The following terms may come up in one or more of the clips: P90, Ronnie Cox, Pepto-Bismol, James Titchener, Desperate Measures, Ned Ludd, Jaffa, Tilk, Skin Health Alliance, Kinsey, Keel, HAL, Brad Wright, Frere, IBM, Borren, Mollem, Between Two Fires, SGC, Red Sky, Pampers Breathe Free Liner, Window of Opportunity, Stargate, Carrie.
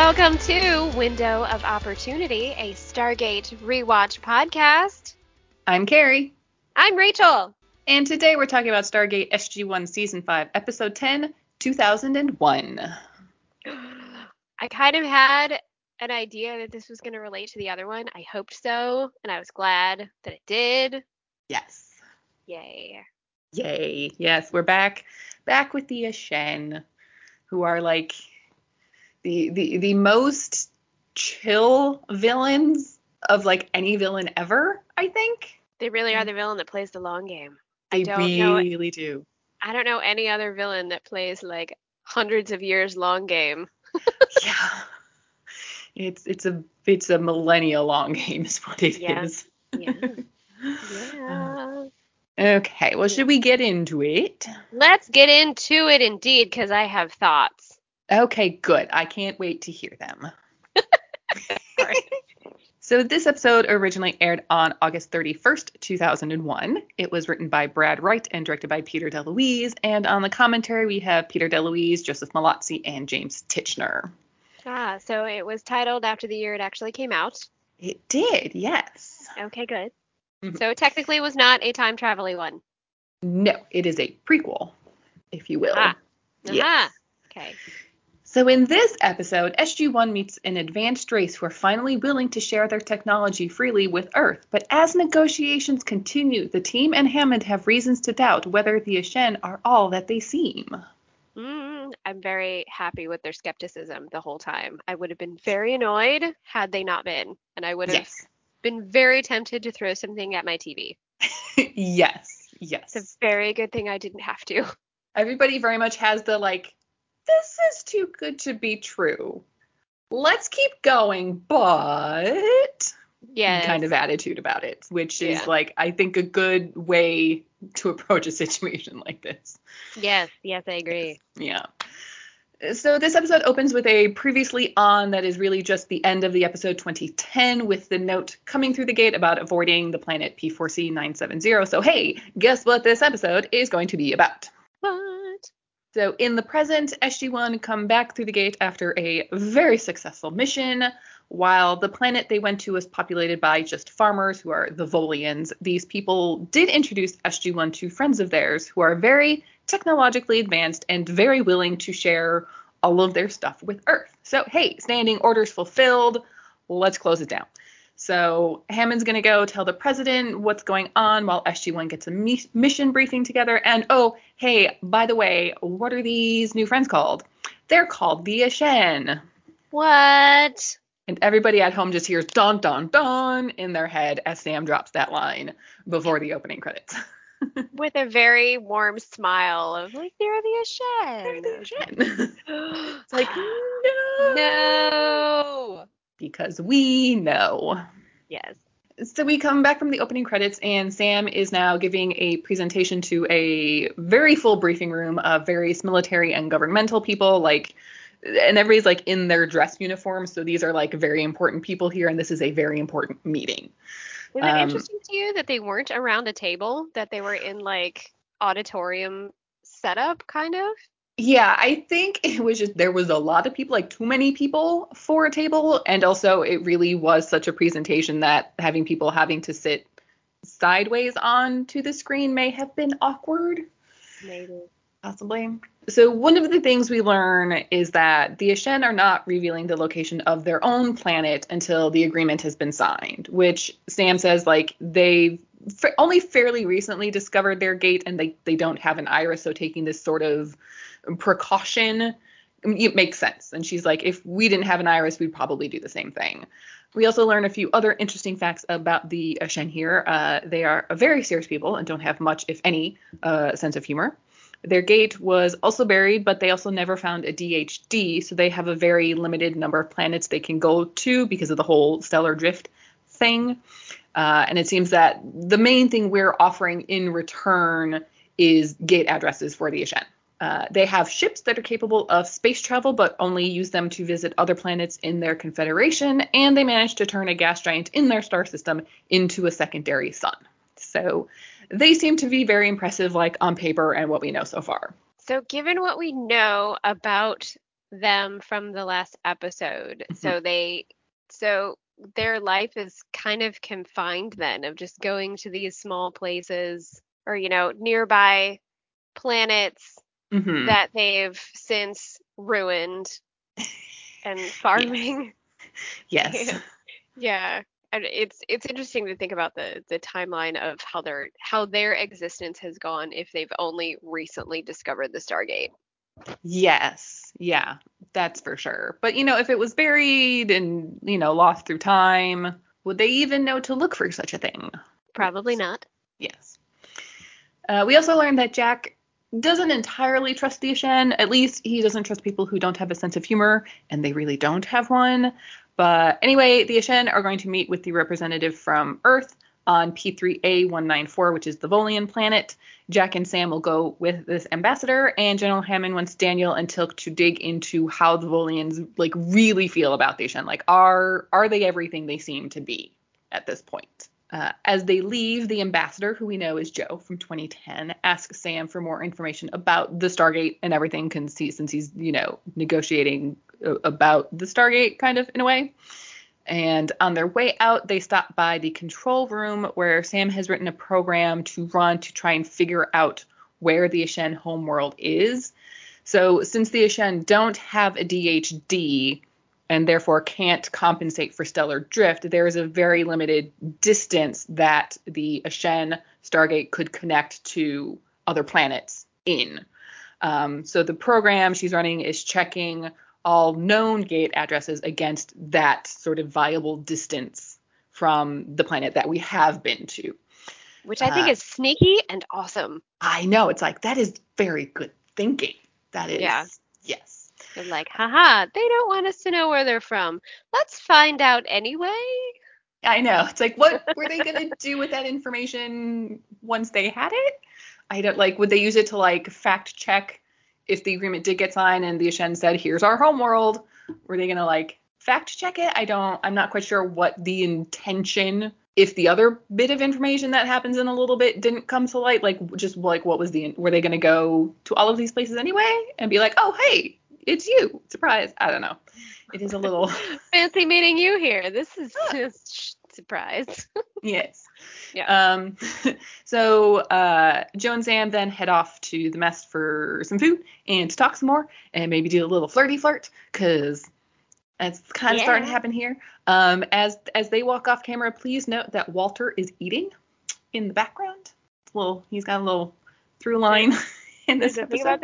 Welcome to Window of Opportunity, a Stargate rewatch podcast. I'm Carrie. I'm Rachel. And today we're talking about Stargate SG-1 Season 5, Episode 10, 2001. I kind of had an idea that this was going to relate to the other one. I hoped so, and I was glad that it did. Yes. Yay. Yes, we're back with the Aschen, who are like the most chill villains of like any villain ever, I think. They really are the villain that plays the long game. They really do. I don't know any other villain that plays like hundreds of years long game. Yeah. It's a millennia long game is what it is. Yeah. Okay, well, should we get into it? Let's get into it indeed, because I have thoughts. Okay, good. I can't wait to hear them. So this episode originally aired on August 31st, 2001. It was written by Brad Wright and directed by Peter DeLuise. And on the commentary, we have Peter DeLuise, Joseph Mallozzi, and James Titchener. Ah, so it was titled after the year it actually came out. It did, yes. Okay, good. Mm-hmm. So technically it was not a time travel-y one. No, it is a prequel, if you will. Ah, yes. Okay. So in this episode, SG-1 meets an advanced race who are finally willing to share their technology freely with Earth. But as negotiations continue, the team and Hammond have reasons to doubt whether the Aschen are all that they seem. I'm very happy with their skepticism the whole time. I would have been very annoyed had they not been. And I would have been very tempted to throw something at my TV. Yes. It's a very good thing I didn't have to. Everybody very much has the like, this is too good to be true, let's keep going, but kind of attitude about it, which is like, I think, a good way to approach a situation like this. Yes, I agree. Yeah. So this episode opens with a previously on that is really just the end of the episode 2010 with the note coming through the gate about avoiding the planet P4C970. So hey, guess what this episode is going to be about? So in the present, SG-1 come back through the gate after a very successful mission, while the planet they went to was populated by just farmers who are the Volians. These people did introduce SG-1 to friends of theirs who are very technologically advanced and very willing to share all of their stuff with Earth. So, hey, standing orders fulfilled. Let's close it down. So Hammond's going to go tell the president what's going on while SG-1 gets a mission briefing together. And, oh, hey, by the way, what are these new friends called? They're called the Aschen. What? And everybody at home just hears dun, dun, dun in their head as Sam drops that line before the opening credits. With a very warm smile of, like, they're the Aschen. They're the Aschen. It's like, No. Because we know. Yes. So we come back from the opening credits, and Sam is now giving a presentation to a very full briefing room of various military and governmental people, like, and everybody's like in their dress uniforms. So these are like very important people here, and this is a very important meeting. Is it interesting to you that they weren't around a table, that they were in like auditorium setup kind of? Yeah, I think it was just there was a lot of people, like too many people for a table. And also it really was such a presentation that having people having to sit sideways onto the screen may have been awkward. Maybe. Possibly. So one of the things we learn is that the Aschen are not revealing the location of their own planet until the agreement has been signed, which Sam says, like, they've only fairly recently discovered their gate and they don't have an iris, so taking this sort of precaution, it makes sense. And she's like, if we didn't have an iris, we'd probably do the same thing. We also learn a few other interesting facts about the Aschen here. They are a very serious people and don't have much, if any, sense of humor. Their gate was also buried, but they also never found a DHD, so they have a very limited number of planets they can go to because of the whole stellar drift thing. And it seems that the main thing we're offering in return is gate addresses for the Aschen. They have ships that are capable of space travel, but only use them to visit other planets in their confederation, and they managed to turn a gas giant in their star system into a secondary sun. So they seem to be very impressive, like on paper and what we know so far. So given what we know about them from the last episode. Mm-hmm. So their life is kind of confined then, of just going to these small places or, nearby planets mm-hmm. that they've since ruined and farming. Yes. Yeah. And it's interesting to think about the timeline of how their existence has gone if they've only recently discovered the Stargate. Yes. Yeah, that's for sure. But, if it was buried and, lost through time, would they even know to look for such a thing? Probably not. Yes. We also learned that Jack doesn't entirely trust the Aschen. At least he doesn't trust people who don't have a sense of humor, and they really don't have one. But anyway, the Aschen are going to meet with the representative from Earth on P3A194, which is the Volian planet. Jack and Sam will go with this ambassador, and General Hammond wants Daniel and Tilk to dig into how the Volians really feel about the Aschen. Are they everything they seem to be at this point? As they leave, the ambassador, who we know is Joe from 2010, asks Sam for more information about the Stargate and everything, since he's, negotiating about the Stargate kind of in a way. And on their way out, they stop by the control room where Sam has written a program to run to try and figure out where the Aschen homeworld is. So since the Aschen don't have a DHD and therefore can't compensate for stellar drift, there is a very limited distance that the Aschen Stargate could connect to other planets in. So the program she's running is checking all known gate addresses against that sort of viable distance from the planet that we have been to. Which I think is sneaky and awesome. I know. It's that is very good thinking. That is. Yeah. Yes. They're haha, they don't want us to know where they're from. Let's find out anyway. I know. It's what were they going to do with that information once they had it? I don't would they use it to fact check if the agreement did get signed and the Aschen said, here's our homeworld, were they going to fact check it? I'm not quite sure what the intention, if the other bit of information that happens in a little bit didn't come to light, were they going to go to all of these places anyway and be oh, hey, it's you. Surprise. I don't know. It is a little fancy meeting you here. This is just surprise. Yes. Yeah. So Joe and Sam then head off to the mess for some food and to talk some more and maybe do a little flirty flirt, because that's kind of starting to happen here. As they walk off camera, please note that Walter is eating in the background. He's got a little through line in this episode.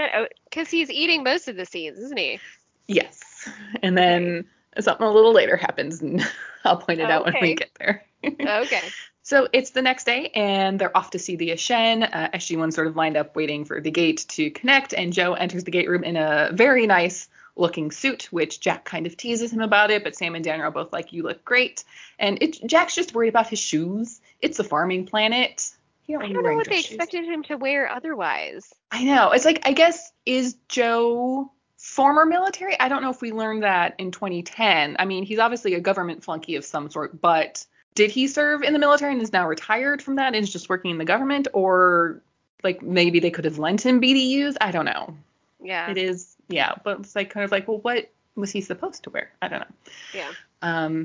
Because he's eating most of the scenes, isn't he? Yes. And then something a little later happens, and I'll point it out when we get there. Okay. So it's the next day, and they're off to see the Aschen. SG-1 sort of lined up waiting for the gate to connect, and Joe enters the gate room in a very nice-looking suit, which Jack kind of teases him about it, but Sam and Daniel are both you look great. And Jack's just worried about his shoes. It's a farming planet. I don't know what they expected him to wear otherwise. I know. It's I guess, is Joe former military? I don't know if we learned that in 2010. I mean, he's obviously a government flunky of some sort, but did he serve in the military and is now retired from that and is just working in the government? Or maybe they could have lent him BDUs? I don't know. Yeah. It is. Yeah. But it's well, what was he supposed to wear? I don't know. Yeah.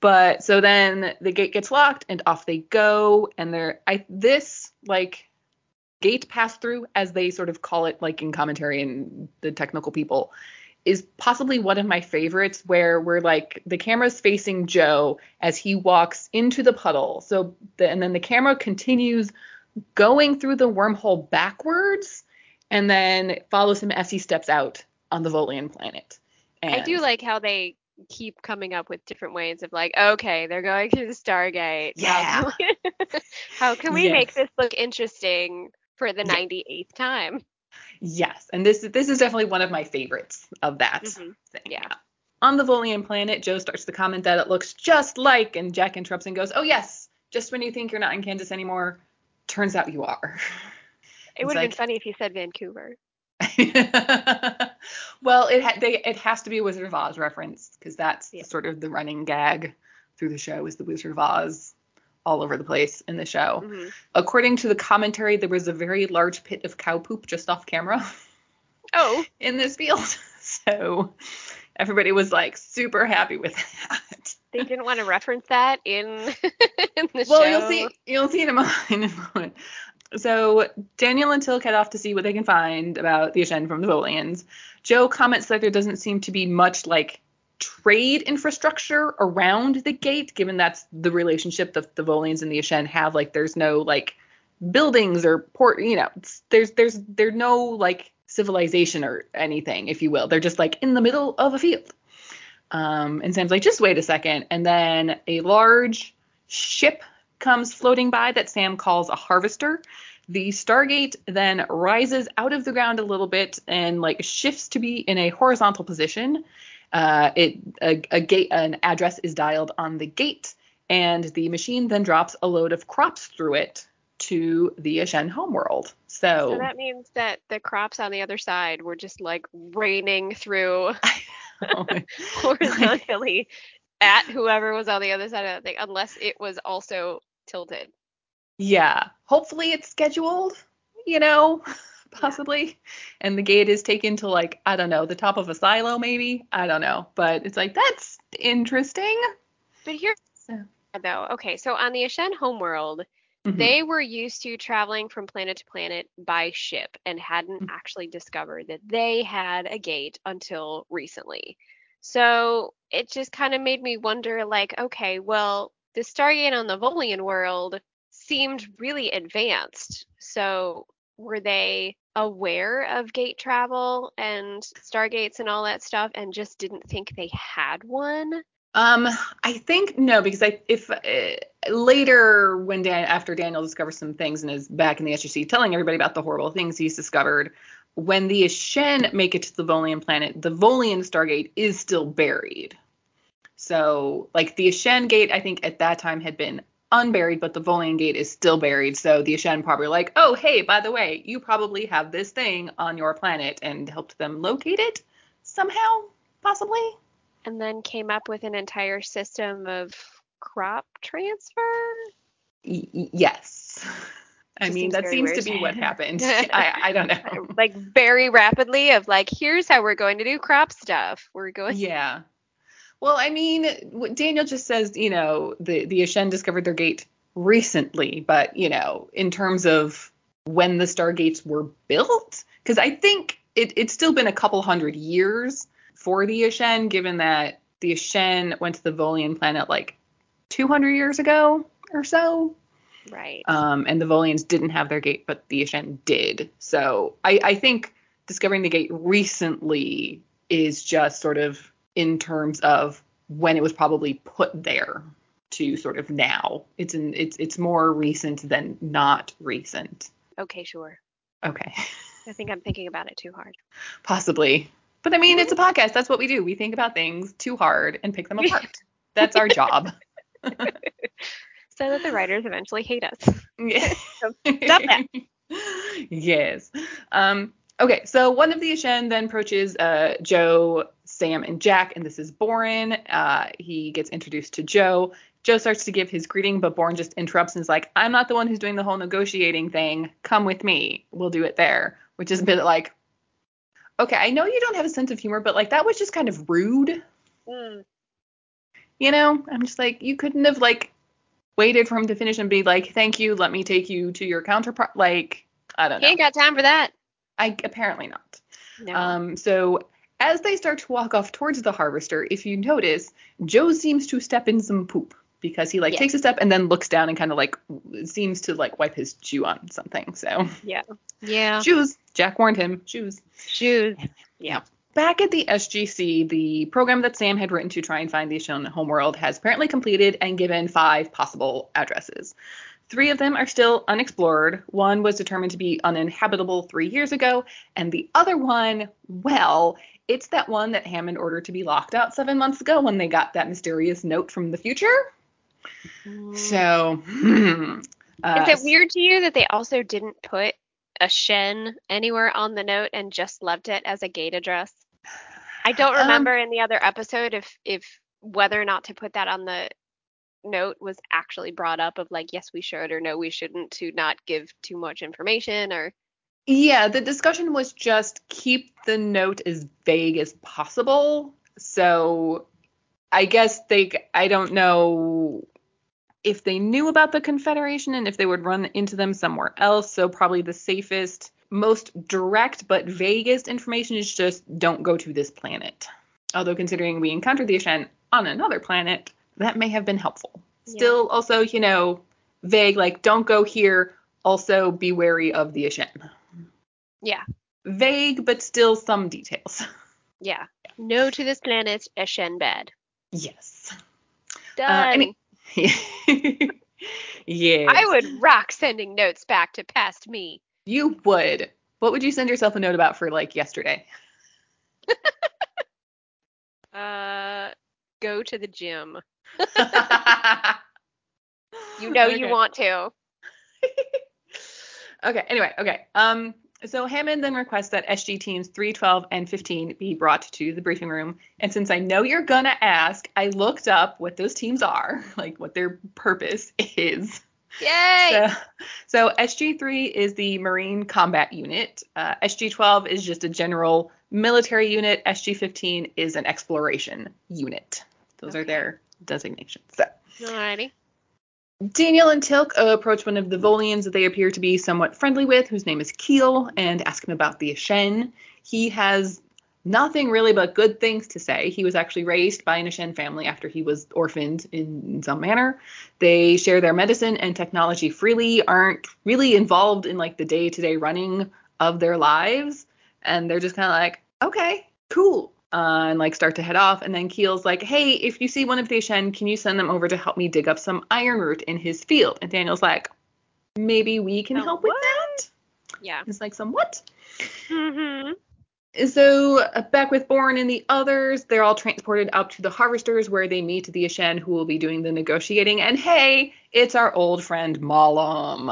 But so then the gate gets locked and off they go. And gate pass through, as they sort of call it, in commentary and the technical people, is possibly one of my favorites, where we're the camera's facing Joe as he walks into the puddle. So, and then the camera continues going through the wormhole backwards and then follows him as he steps out on the Volian planet. And I do like how they keep coming up with different ways of they're going through the Stargate. Yeah. How can we make this look interesting for the 98th time? Yes, and this is definitely one of my favorites of that thing. Yeah. On the Volian planet, Joe starts to comment that it looks just like, and Jack interrupts and goes, oh yes, just when you think you're not in Kansas anymore, turns out you are. It would have been funny if you said Vancouver. Well, it has to be a Wizard of Oz reference, because that's sort of the running gag through the show, is the Wizard of Oz all over the place in the show. Mm-hmm. According to the commentary, there was a very large pit of cow poop just off camera in this field. So everybody was like super happy with that. They didn't want to reference that in, in the show. Well, you'll see it in a moment. So Daniel and Tilk head off to see what they can find about the Aschen from the Volians. Joe comments that there doesn't seem to be much like trade infrastructure around the gate, given that's the relationship that the Volians and the Aschen have. Like, there's no like buildings or port, you know, there's no like civilization or anything, if you will. They're just like in the middle of a field. And Sam's like, just wait a second. And then a large ship comes floating by that Sam calls a harvester. The Stargate then rises out of the ground a little bit and like shifts to be in a horizontal position. An address is dialed on the gate, and the machine then drops a load of crops through it to the Aschen homeworld. So that means that the crops on the other side were just like raining through horizontally at whoever was on the other side of that thing, unless it was also tilted. Yeah. Hopefully it's scheduled, you know, possibly. Yeah. And the gate is taken to like, I don't know, the top of a silo maybe. I don't know. But it's like, that's interesting. But here's though. Okay, so on the Aschen homeworld, mm-hmm. they were used to traveling from planet to planet by ship and hadn't mm-hmm. actually discovered that they had a gate until recently. So it just kind of made me wonder, like, okay, well, the Stargate on the Volian world seemed really advanced. So were they aware of gate travel and Stargates and all that stuff and just didn't think they had one? I think no, because later when after Daniel discovers some things and is back in the SGC telling everybody about the horrible things he's discovered, when the Aschen make it to the Volian planet, the Volian Stargate is still buried. So like the Aschen gate, I think at that time had been unburied, but the Volian gate is still buried. So the Aschen probably like, oh, hey, by the way, you probably have this thing on your planet, and helped them locate it somehow, possibly. And then came up with an entire system of crop transfer? Yes. I mean, that seems to be what happened. I don't know. Like very rapidly of like, here's how we're going to do crop stuff. We're going. Yeah. Well, I mean, what Daniel just says, you know, the Aschen discovered their gate recently. But, you know, in terms of when the Stargates were built, because I think it's still been a couple hundred years for the Aschen, given that the Aschen went to the Volian planet like 200 years ago or so. Right. And the Volians didn't have their gate, but the Aschen did. So I think discovering the gate recently is just sort of in terms of when it was probably put there to sort of now. It's more recent than not recent. Okay, sure. Okay. I think I'm thinking about it too hard. Possibly. But I mean, it's a podcast. That's what we do. We think about things too hard and pick them apart. That's our job. So that the writers eventually hate us. Yeah. So stop that. Yes. Okay. So one of the Aschen then approaches Joe, Sam, and Jack, and this is Borren. He gets introduced to Joe. Joe starts to give his greeting, but Borren just interrupts and is like, "I'm not the one who's doing the whole negotiating thing. Come with me. We'll do it there." Which is a bit like, okay, I know you don't have a sense of humor, but, like, that was just kind of rude. Mm. You know? I'm just like, you couldn't have, like, waited for him to finish and be like, thank you, let me take you to your counterpart. Like, I don't know. He ain't got time for that. Apparently not. No. So as they start to walk off towards the harvester, if you notice, Joe seems to step in some poop. Because he, like, takes a step and then looks down and kind of, like, seems to, like, wipe his shoe on something. So. Yeah. Yeah. Shoes. Jack warned him. Shoes. Yeah. Back at the SGC, the program that Sam had written to try and find the Aschen homeworld has apparently completed and given 5 possible addresses. 3 of them are still unexplored. 1 was determined to be uninhabitable 3 years ago. And the other one, well, it's that one that Hammond ordered to be locked out 7 months ago when they got that mysterious note from the future. So, is it weird to you that they also didn't put Aschen anywhere on the note and just left it as a gate address? I don't remember in the other episode if whether or not to put that on the note was actually brought up of like, yes, we should or no, we shouldn't, to not give too much information or Yeah, the discussion was just keep the note as vague as possible. So I guess I don't know if they knew about the Confederation and if they would run into them somewhere else. So probably the safest, most direct but vaguest information is just don't go to this planet. Although considering we encountered the Aschen on another planet, that may have been helpful. Yeah. Still also, vague, like don't go here. Also be wary of the Aschen. Yeah. Vague, but still some details. Yeah. No to this planet, Aschen bad. Yes. Done. Yeah. I would rock sending notes back to past me. You would. What would you send yourself a note about for yesterday? Go to the gym. Okay. You want to. Okay. Anyway. Okay. So Hammond then requests that SG teams 3, 12, and 15 be brought to the briefing room. And since I know you're going to ask, I looked up what those teams are, what their purpose is. Yay! So SG-3 is the Marine Combat Unit. SG-12 is just a general military unit. SG-15 is an exploration unit. Those are their designations. So. Alrighty. Daniel and Tilk approach one of the Volians that they appear to be somewhat friendly with, whose name is Keel, and ask him about the Aschen. He has nothing really but good things to say. He was actually raised by an Aschen family after he was orphaned in some manner. They share their medicine and technology freely, aren't really involved in the day-to-day running of their lives. And they're just kind of okay, cool. And start to head off. And then Keel's hey, if you see one of the Aschen, can you send them over to help me dig up some iron root in his field? And Daniel's maybe we can help with that? Yeah. It's some what? Mm-hmm. So back with Borren and the others, they're all transported up to the harvesters where they meet the Aschen who will be doing the negotiating. And hey, it's our old friend Mollem.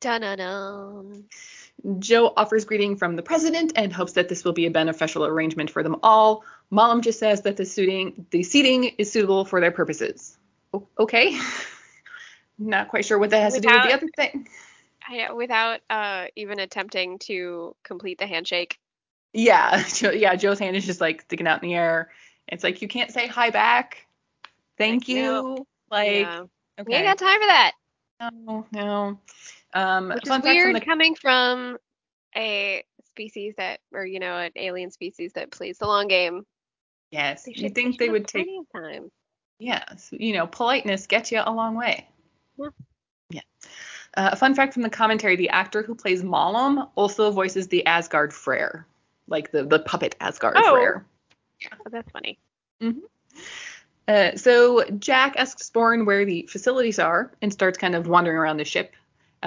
Dun-dun-dun. Joe offers greeting from the president and hopes that this will be a beneficial arrangement for them all. Mollem just says that the seating is suitable for their purposes. Okay. Not quite sure what that has to do with the other thing. I know, without even attempting to complete the handshake. Yeah. Joe's hand is just sticking out in the air. It's you can't say hi back. Thank you. No. Yeah. Okay. We ain't got time for that. No. Which is weird coming from a species that, or an alien species that plays the long game. Yes, you think they would take time. Yes, politeness gets you a long way. Yeah. Yeah. A fun fact from the commentary: the actor who plays Mollem also voices the Asgard Frere, the puppet Asgard Frere. Oh, that's funny. Mm-hmm. So Jack asks Borren where the facilities are and starts kind of wandering around the ship.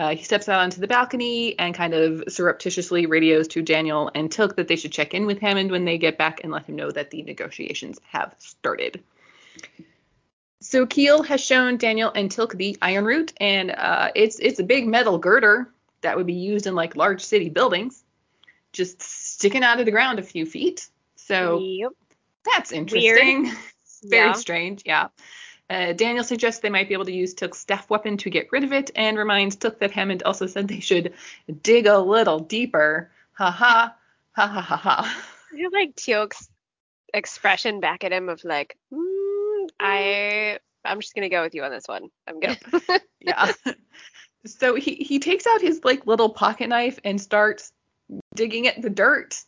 He steps out onto the balcony and kind of surreptitiously radios to Daniel and Tilk that they should check in with Hammond when they get back and let him know that the negotiations have started. So Keel has shown Daniel and Tilk the iron root, and it's a big metal girder that would be used in large city buildings, just sticking out of the ground a few feet. So That's interesting. Weird. Very strange. Yeah. Daniel suggests they might be able to use Tilk's staff weapon to get rid of it and reminds Tilk that Hammond also said they should dig a little deeper. Ha ha. Ha ha ha ha. I feel like Tilk's expression back at him of I'm just going to go with you on this one. I'm good. Yeah. So he takes out his little pocket knife and starts digging at the dirt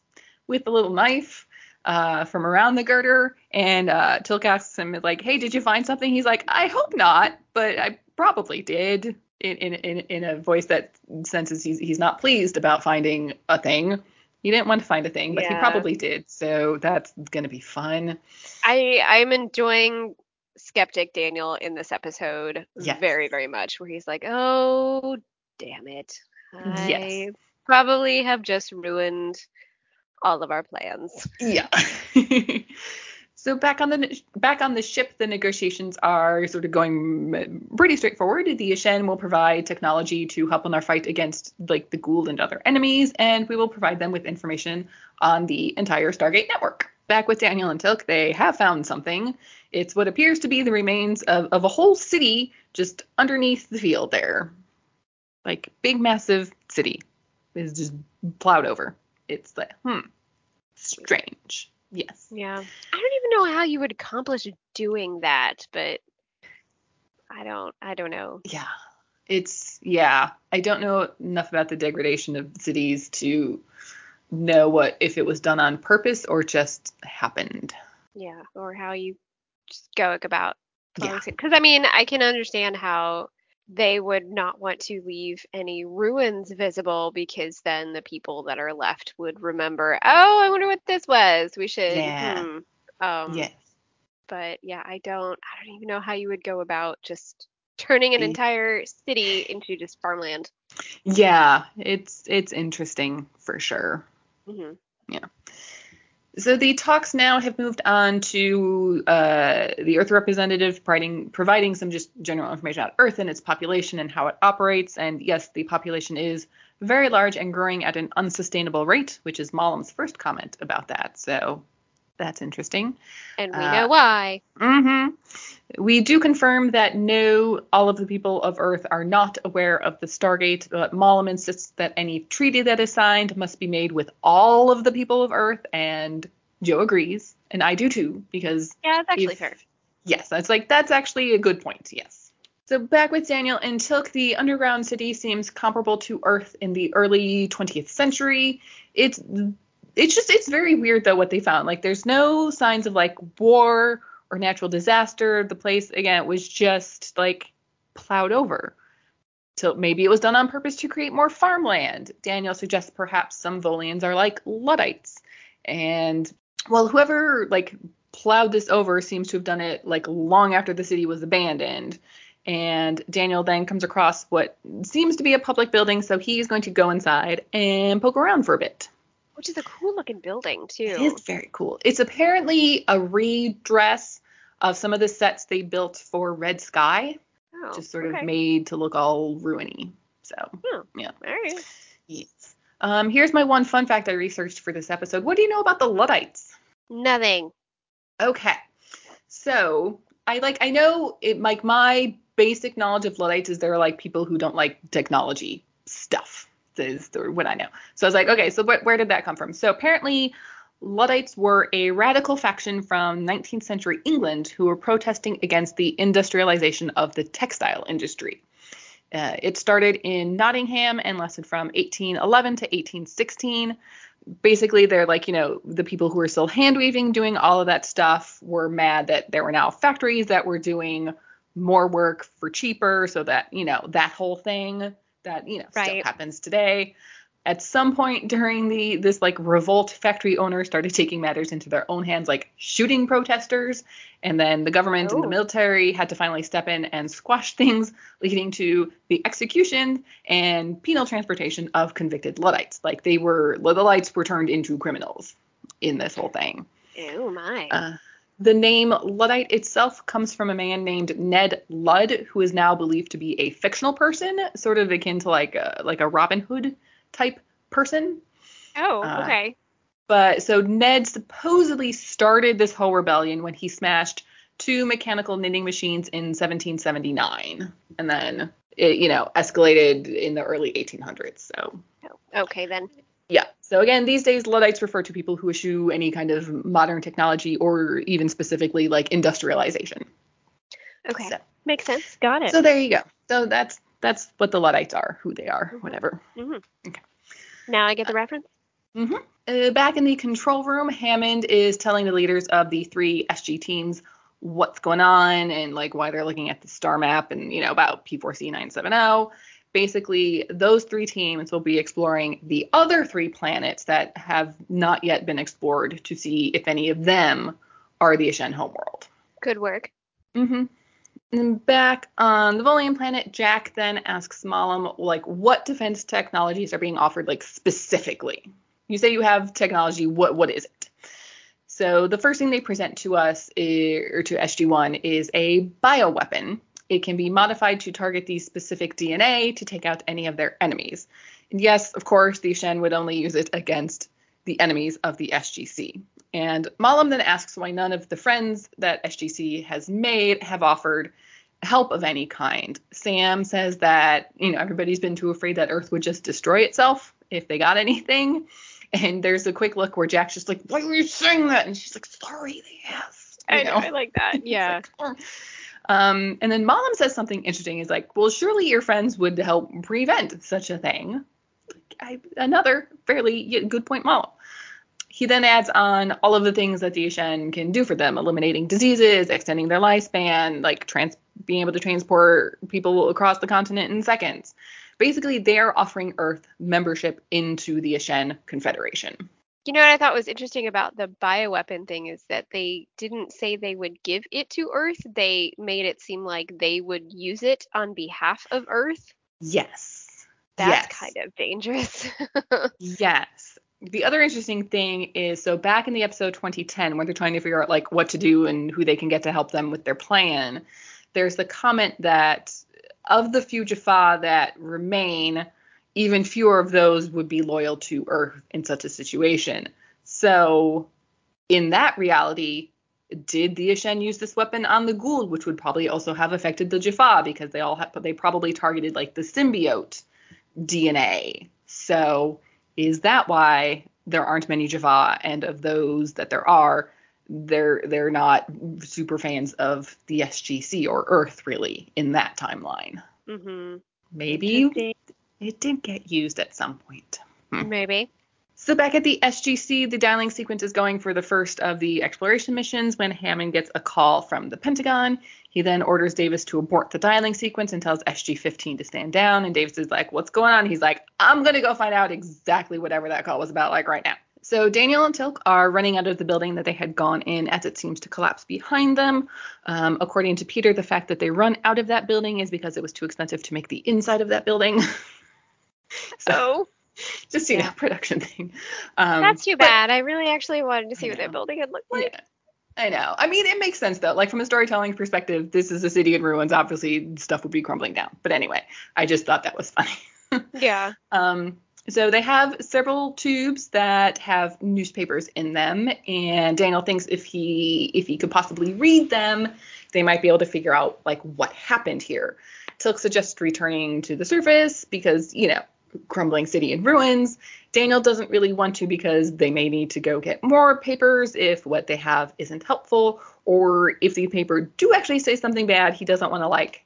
with the little knife. From around the girder, and Tilk asks him, hey, did you find something? He's I hope not, but I probably did, in a voice that senses he's not pleased about finding a thing. He didn't want to find a thing, but he probably did, so that's going to be fun. I'm enjoying Skeptic Daniel in this episode very, very much, where he's oh, damn it. I probably have just ruined all of our plans. Yeah. So back on the ship, the negotiations are sort of going pretty straightforward. The Aschen will provide technology to help in our fight against the Goa'uld and other enemies, and we will provide them with information on the entire Stargate network. Back with Daniel and Tilk, they have found something. It's what appears to be the remains of a whole city just underneath the field there. Big, massive city. is just plowed over. It's like, strange. Yes. Yeah. I don't even know how you would accomplish doing that, but I don't know. Yeah. I don't know enough about the degradation of cities to know if it was done on purpose or just happened. Yeah. Or how you just go about. Yeah. Because I can understand how they would not want to leave any ruins visible, because then the people that are left would remember, oh, I wonder what this was. We should. Yeah. Yes. But yeah, I don't even know how you would go about just turning an entire city into just farmland. Yeah, it's interesting for sure. Mm-hmm. Yeah. So the talks now have moved on to the Earth representative providing some just general information about Earth and its population and how it operates. And yes, the population is very large and growing at an unsustainable rate, which is Mollem's first comment about that. So that's interesting. And we know why. Mm-hmm. We do confirm that no, all of the people of Earth are not aware of the Stargate, but Mollem insists that any treaty that is signed must be made with all of the people of Earth, and Joe agrees, and I do too, because... Yeah, that's actually fair. Yes, that's actually a good point, yes. So back with Daniel and Tilk, the underground city seems comparable to Earth in the early 20th century. It's very weird, though, what they found. Like, there's no signs of, like, war or natural disaster. The place, again, was just, like, plowed over. So maybe it was done on purpose to create more farmland. Daniel suggests perhaps some Volians are, like, Luddites. And, well, whoever, like, plowed this over seems to have done it, like, long after the city was abandoned. And Daniel then comes across what seems to be a public building, so he's going to go inside and poke around for a bit. Which is a cool-looking building, too. It is very cool. It's apparently a redress of some of the sets they built for Red Sky. Oh, just sort of made to look all ruiny. So, yeah. All right. Yes. Here's my one fun fact I researched for this episode. What do you know about the Luddites? Nothing. Okay. So, I know it, like, my basic knowledge of Luddites is they're, like, people who don't like technology stuff. Is what I know. So I was like, okay, so where did that come from? So apparently Luddites were a radical faction from 19th century England who were protesting against the industrialization of the textile industry. It started in Nottingham and lasted from 1811 to 1816. Basically, they're like, the people who were still hand weaving, doing all of that stuff, were mad that there were now factories that were doing more work for cheaper, so that, that whole thing. That, still happens today. At some point during this like revolt, factory owners started taking matters into their own hands, like shooting protesters. And then the government and the military had to finally step in and squash things, leading to the execution and penal transportation of convicted Luddites. Like the Luddites were turned into criminals in this whole thing. Oh my. The name Luddite itself comes from a man named Ned Ludd, who is now believed to be a fictional person, sort of akin to like a Robin Hood type person. Oh, okay. But so Ned supposedly started this whole rebellion when he smashed two mechanical knitting machines in 1779, and then it, escalated in the early 1800s. So. Oh, okay then. Yeah. So again, these days, Luddites refer to people who eschew any kind of modern technology or even specifically like industrialization. Okay. So. Makes sense. Got it. So there you go. So that's what the Luddites are, who they are, whatever. Mm-hmm. Okay. Now I get the reference? Mm-hmm. Back in the control room, Hammond is telling the leaders of the three SG teams what's going on and like why they're looking at the star map and, about P4C970. Basically, those three teams will be exploring the other three planets that have not yet been explored to see if any of them are the Aschen homeworld. Good work. Mm-hmm. And back on the Volian planet, Jack then asks Mollem, like, what defense technologies are being offered, like, specifically? You say you have technology, what is it? So the first thing they present to us, or to SG-1, is a bioweapon. It can be modified to target the specific DNA to take out any of their enemies. And yes, of course, the Aschen would only use it against the enemies of the SGC. And Mollem then asks why none of the friends that SGC has made have offered help of any kind. Sam says that, you know, everybody's been too afraid that Earth would just destroy itself if they got anything. And there's a quick look where Jack's just like, why are you saying that? And she's like, sorry, they asked. I know. I like that. Yeah. Like, and then Mollem says something interesting. He's like, well, surely your friends would help prevent such a thing. Another fairly good point, Mollem. He then adds on all of the things that the Aschen can do for them, eliminating diseases, extending their lifespan, like being able to transport people across the continent in seconds. Basically, they are offering Earth membership into the Aschen Confederation. You know what I thought was interesting about the bioweapon thing is that they didn't say they would give it to Earth. They made it seem like they would use it on behalf of Earth. Yes. That's kind of dangerous. Yes. The other interesting thing is, so back in the episode 2010, when they're trying to figure out, like, what to do and who they can get to help them with their plan, there's the comment that of the few Jaffa that remain, even fewer of those would be loyal to Earth in such a situation. So in that reality, did the Aschen use this weapon on the Goa'uld, which would probably also have affected the Jaffa because they probably targeted, like, the symbiote DNA. So is that why there aren't many Jaffa, and of those that there are, they're not super fans of the SGC or Earth, really, in that timeline? Mm-hmm. Maybe it did get used at some point. Maybe. So back at the SGC, the dialing sequence is going for the first of the exploration missions when Hammond gets a call from the Pentagon. He then orders Davis to abort the dialing sequence and tells SG-15 to stand down. And Davis is like, what's going on? He's like, I'm going to go find out exactly whatever that call was about, like, right now. So Daniel and Tilk are running out of the building that they had gone in as it seems to collapse behind them. According to Peter, the fact that they run out of that building is because it was too expensive to make the inside of that building. So just, you know, production thing. That's too bad. I really actually wanted to see what that building had looked like. Yeah. I know. I mean, it makes sense, though. Like, from a storytelling perspective, this is a city in ruins. Obviously, stuff would be crumbling down. But anyway, I just thought that was funny. Yeah. So they have several tubes that have newspapers in them, and Daniel thinks if he could possibly read them, they might be able to figure out, like, what happened here. Tilk suggests returning to the surface because, you know, crumbling city in ruins. Daniel doesn't really want to because they may need to go get more papers if what they have isn't helpful, or if the paper do actually say something bad, he doesn't want to, like,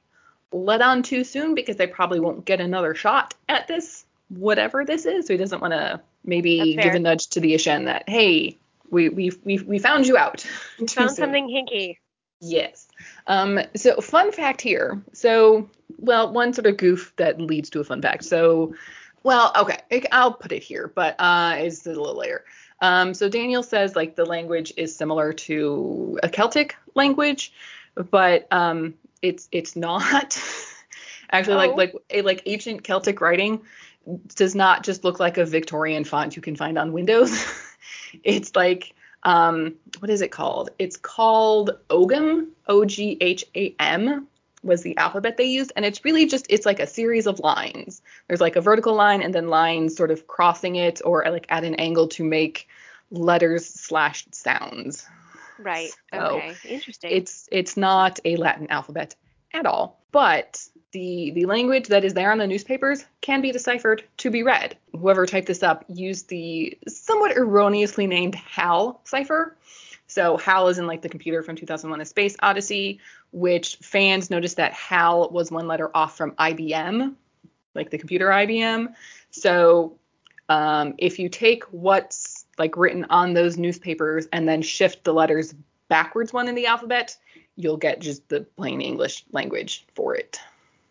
let on too soon because they probably won't get another shot at this, whatever this is. So he doesn't want to maybe give a nudge to the Aschen that, hey, we found you out. We found something hinky. Yes. So fun fact here. So, well, one sort of goof that leads to a fun fact. So, well, okay, I'll put it here, but it's a little later. So Daniel says, like, the language is similar to a Celtic language, but it's not. Actually, no. like ancient Celtic writing does not just look like a Victorian font you can find on Windows. It's like, what is it called? It's called Ogham, O-G-H-A-M was the alphabet they used. And it's really just, it's like a series of lines. There's like a vertical line and then lines sort of crossing it or like at an angle to make letters / sounds. Right. So okay. Interesting. It's not a Latin alphabet at all, but the language that is there on the newspapers can be deciphered to be read. Whoever typed this up used the somewhat erroneously named HAL cipher. So HAL is in, like, the computer from 2001: A Space Odyssey, which fans noticed that HAL was one letter off from IBM, like the computer IBM. So if you take what's, like, written on those newspapers and then shift the letters backwards one in the alphabet, you'll get just the plain English language for it.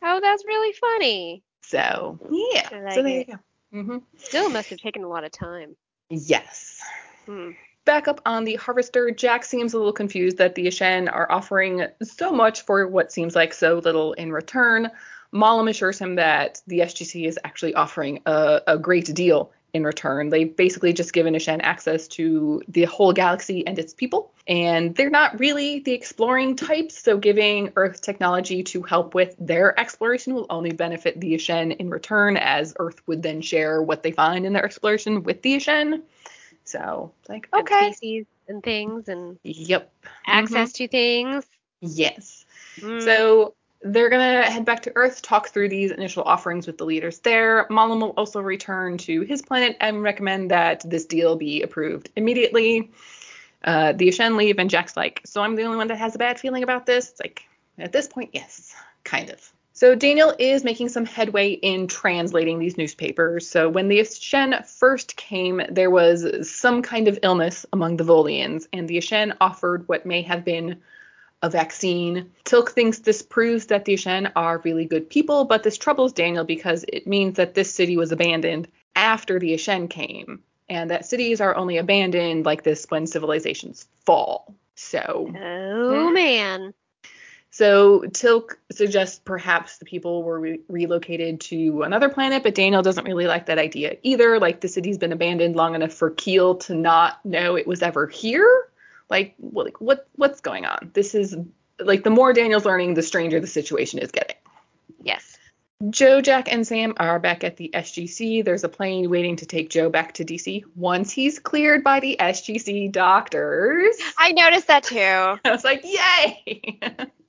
Oh, that's really funny. So, yeah. Like, so there you go. Mm-hmm. Still must have taken a lot of time. Yes. Hmm. Back up on the Harvester, Jack seems a little confused that the Aschen are offering so much for what seems like so little in return. Mollem assures him that the SGC is actually offering a great deal in return. They basically just given Aschen access to the whole galaxy and its people, and they're not really the exploring types, so giving Earth technology to help with their exploration will only benefit the Aschen in return, as Earth would then share what they find in their exploration with the Aschen. So it's like, okay. Species and things and access to things. Yes. Mm. So They're going to head back to Earth, talk through these initial offerings with the leaders there. Mollem will also return to his planet and recommend that this deal be approved immediately. The Aschen leave, and Jack's like, so I'm the only one that has a bad feeling about this? It's like, at this point, yes, kind of. So Daniel is making some headway in translating these newspapers. So when the Aschen first came, there was some kind of illness among the Volians, and the Aschen offered what may have been a vaccine. Tilk thinks this proves that the Aschen are really good people, but this troubles Daniel because it means that this city was abandoned after the Aschen came, and that cities are only abandoned like this when civilizations fall. So, oh man. So Tilk suggests perhaps the people were relocated to another planet, but Daniel doesn't really like that idea either. Like, the city's been abandoned long enough for Keel to not know it was ever here. Like, what's going on? This is, like, the more Daniel's learning, the stranger the situation is getting. Yes. Joe, Jack, and Sam are back at the SGC. There's a plane waiting to take Joe back to DC once he's cleared by the SGC doctors. I noticed that, too. I was like, yay!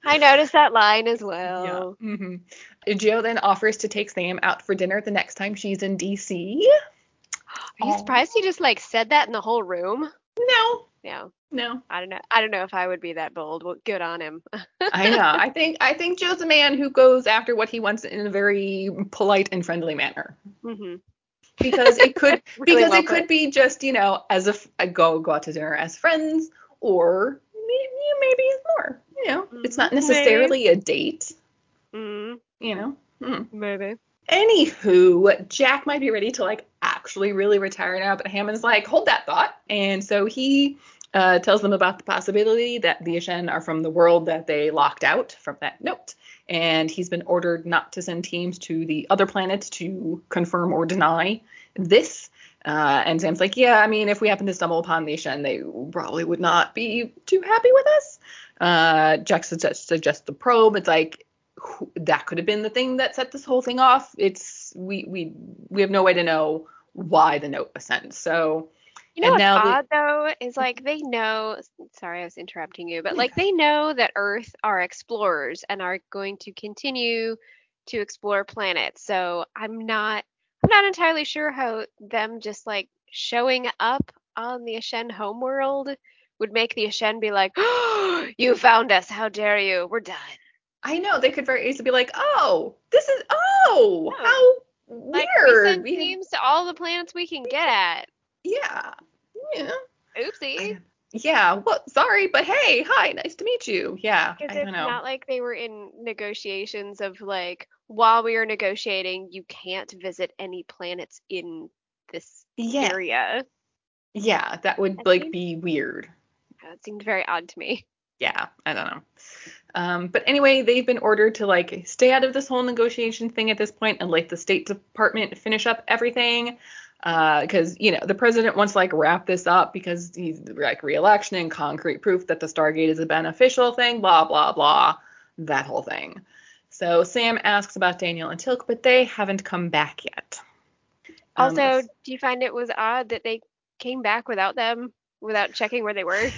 I noticed that line as well. Yeah. Mm-hmm. Joe then offers to take Sam out for dinner the next time she's in DC. Are you surprised he just, like, said that in the whole room? No. I don't know if I would be that bold. Well, good on him. I know. I think Joe's a man who goes after what he wants in a very polite and friendly manner. Mm-hmm. Because it could really because well it put. Could be just, you know, as if I go out to dinner as friends, or maybe it's more. You know, it's not necessarily a date. Mm. You know. Mm. Maybe. Anywho, Jack might be ready to, like, actually really retire now, but Hammond's like, hold that thought. And so he tells them about the possibility that the Aschen are from the world that they locked out from that note. And he's been ordered not to send teams to the other planets to confirm or deny this. And Sam's like, yeah, I mean, if we happen to stumble upon the Aschen, they probably would not be too happy with us. Jack suggests the probe. It's like, that could have been the thing that set this whole thing off. It's we have no way to know why the note was sent. So, you know, what's odd though is, like, they know. Sorry, I was interrupting you, but, like, they know that Earth are explorers and are going to continue to explore planets. So I'm not entirely sure how them just, like, showing up on the Aschen homeworld would make the Aschen be like, oh, you found us, how dare you, we're done. I know, they could very easily be like, oh, this is, oh, no. How like weird. We send teams to all the planets we can get at. Yeah. Oopsie. Yeah, well, sorry, but hey, hi, nice to meet you. Yeah, I don't know. It's not like they were in negotiations of, like, while we are negotiating, you can't visit any planets in this area. Yeah, that would, be weird. That seemed very odd to me. Yeah, I don't know. But anyway, they've been ordered to, like, stay out of this whole negotiation thing at this point and let the State Department finish up everything. Because, you know, the president wants to, like, wrap this up because he's, like, re-election and concrete proof that the Stargate is a beneficial thing, blah, blah, blah, that whole thing. So Sam asks about Daniel and Tilk, but they haven't come back yet. Also, do you find it was odd that they came back without them, without checking where they were?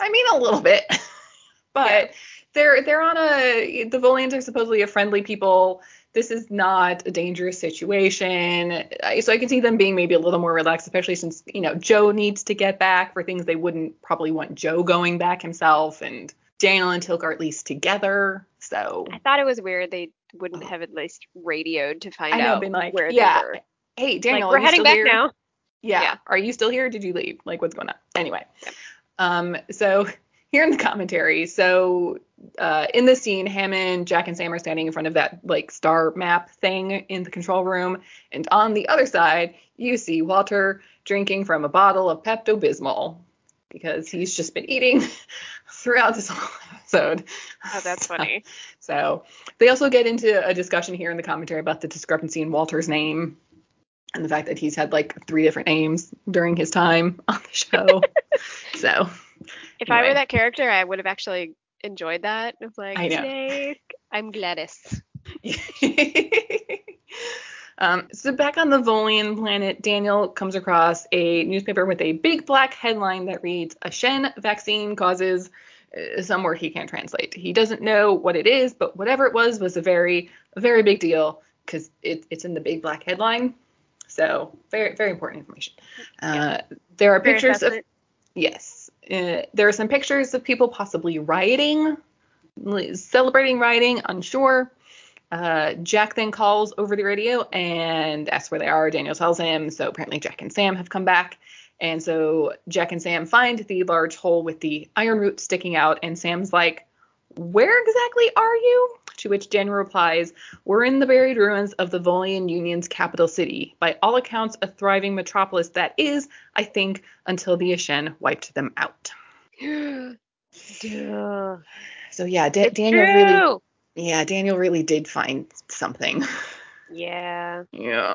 I mean, a little bit, but yeah. They're on the Volians are supposedly a friendly people. This is not a dangerous situation. So I can see them being maybe a little more relaxed, especially since, you know, Joe needs to get back for things they wouldn't probably want Joe going back himself, and Daniel and Tilk are at least together. So I thought it was weird they wouldn't have at least radioed to find out where they were. Hey, Daniel, we're heading back here? Now. Yeah. Are you still here? Did you leave? Like, what's going on? Anyway. Yeah. So here in the commentary, in this scene, Hammond, Jack, and Sam are standing in front of that, like, star map thing in the control room. And on the other side, you see Walter drinking from a bottle of Pepto-Bismol because he's just been eating throughout this whole episode. Oh, that's funny. So they also get into a discussion here in the commentary about the discrepancy in Walter's name and the fact that he's had, like, 3 different names during his time on the show. So if anyway. I were that character, I would have actually enjoyed that. It's like, today I'm Gladys. So back on the Volian planet, Daniel comes across a newspaper with a big black headline that reads, Aschen vaccine causes some word he can't translate. He doesn't know what it is, but whatever it was a very big deal because it's in the big black headline. So very, very important information. Yeah. There are pictures of, yes, there are some pictures of people possibly rioting, celebrating rioting, unsure. Jack then calls over the radio and asks where they are. Daniel tells him, so apparently Jack and Sam have come back. And so Jack and Sam find the large hole with the iron root sticking out, and Sam's like, where exactly are you? To which Daniel replies, we're in the buried ruins of the Volian Union's capital city. By all accounts, a thriving metropolis that is, I think, until the Aschen wiped them out. Duh. So yeah, Daniel really did find something. Yeah. Yeah.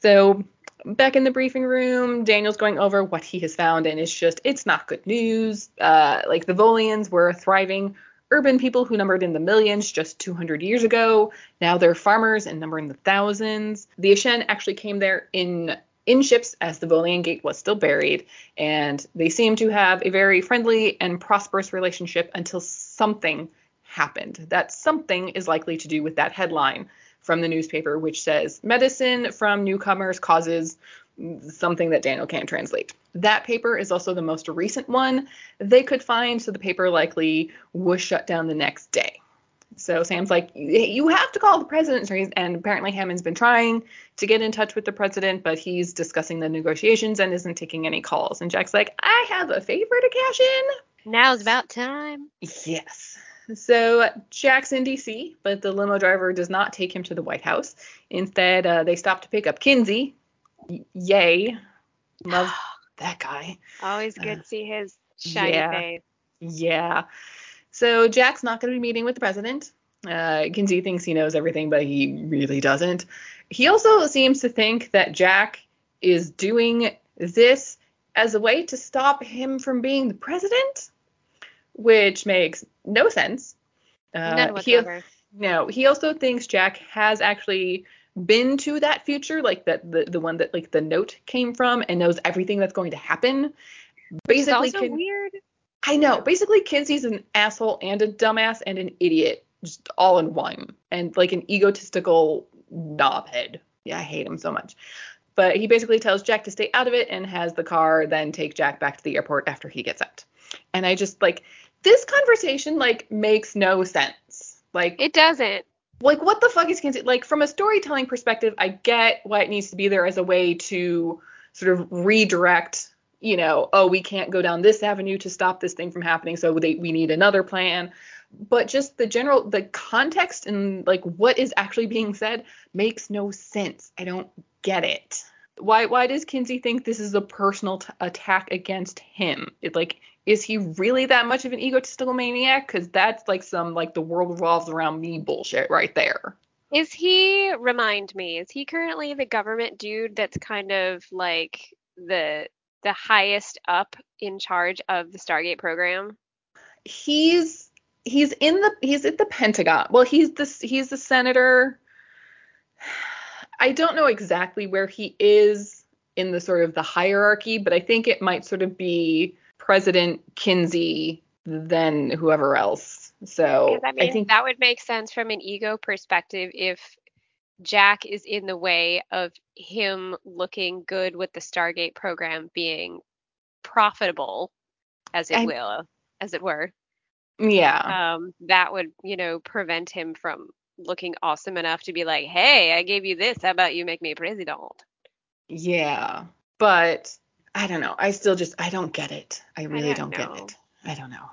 So back in the briefing room, Daniel's going over what he has found, and it's not good news. Like, the Volians were a thriving urban people who numbered in the millions just 200 years ago. Now they're farmers and number in the thousands. The Aschen actually came there in ships as the Volian Gate was still buried, and they seem to have a very friendly and prosperous relationship until something happened. That something is likely to do with that headline from the newspaper, which says medicine from newcomers causes something that Daniel can't translate. That paper is also the most recent one they could find, so the paper likely was shut down the next day. So Sam's like, you have to call the president, and apparently Hammond's been trying to get in touch with the president, but he's discussing the negotiations and isn't taking any calls. And Jack's like, I have a favor to cash in. Now's about time. Yes. So Jack's in D.C., but the limo driver does not take him to the White House. Instead, they stop to pick up Kinsey. Yay. Love that guy. Always good to see his shiny face. Yeah. So Jack's not going to be meeting with the president. Kinsey thinks he knows everything, but he really doesn't. He also seems to think that Jack is doing this as a way to stop him from being the president, which makes no sense. None whatsoever. He also thinks Jack has actually been to that future, like that the one that like the note came from, and knows everything that's going to happen. Basically, it's also weird. I know. Basically, Kinsey's an asshole and a dumbass and an idiot, just all in one, and like an egotistical knobhead. Yeah, I hate him so much. But he basically tells Jack to stay out of it and has the car then take Jack back to the airport after he gets out. And I just like, this conversation like makes no sense. Like, it doesn't. Like, what the fuck is Kinsey? Like, from a storytelling perspective, I get why it needs to be there as a way to sort of redirect, you know, oh, we can't go down this avenue to stop this thing from happening, so we need another plan. But just the context and like what is actually being said makes no sense. I don't get it. Why does Kinsey think this is a personal attack against him? It like, is he really that much of an egotistical maniac? Because that's like some like the world revolves around me bullshit right there. Is he currently the government dude that's kind of like the highest up in charge of the Stargate program? He's at the Pentagon. Well, he's the senator. I don't know exactly where he is in the sort of the hierarchy, but I think it might sort of be President Kinsey, then whoever else. So I think that would make sense from an ego perspective if Jack is in the way of him looking good with the Stargate program being profitable, as it were. Yeah. That would, you know, prevent him from looking awesome enough to be like, hey, I gave you this, how about you make me president? Yeah, but I don't know. I still just, I don't get it. I really don't get it. I don't know.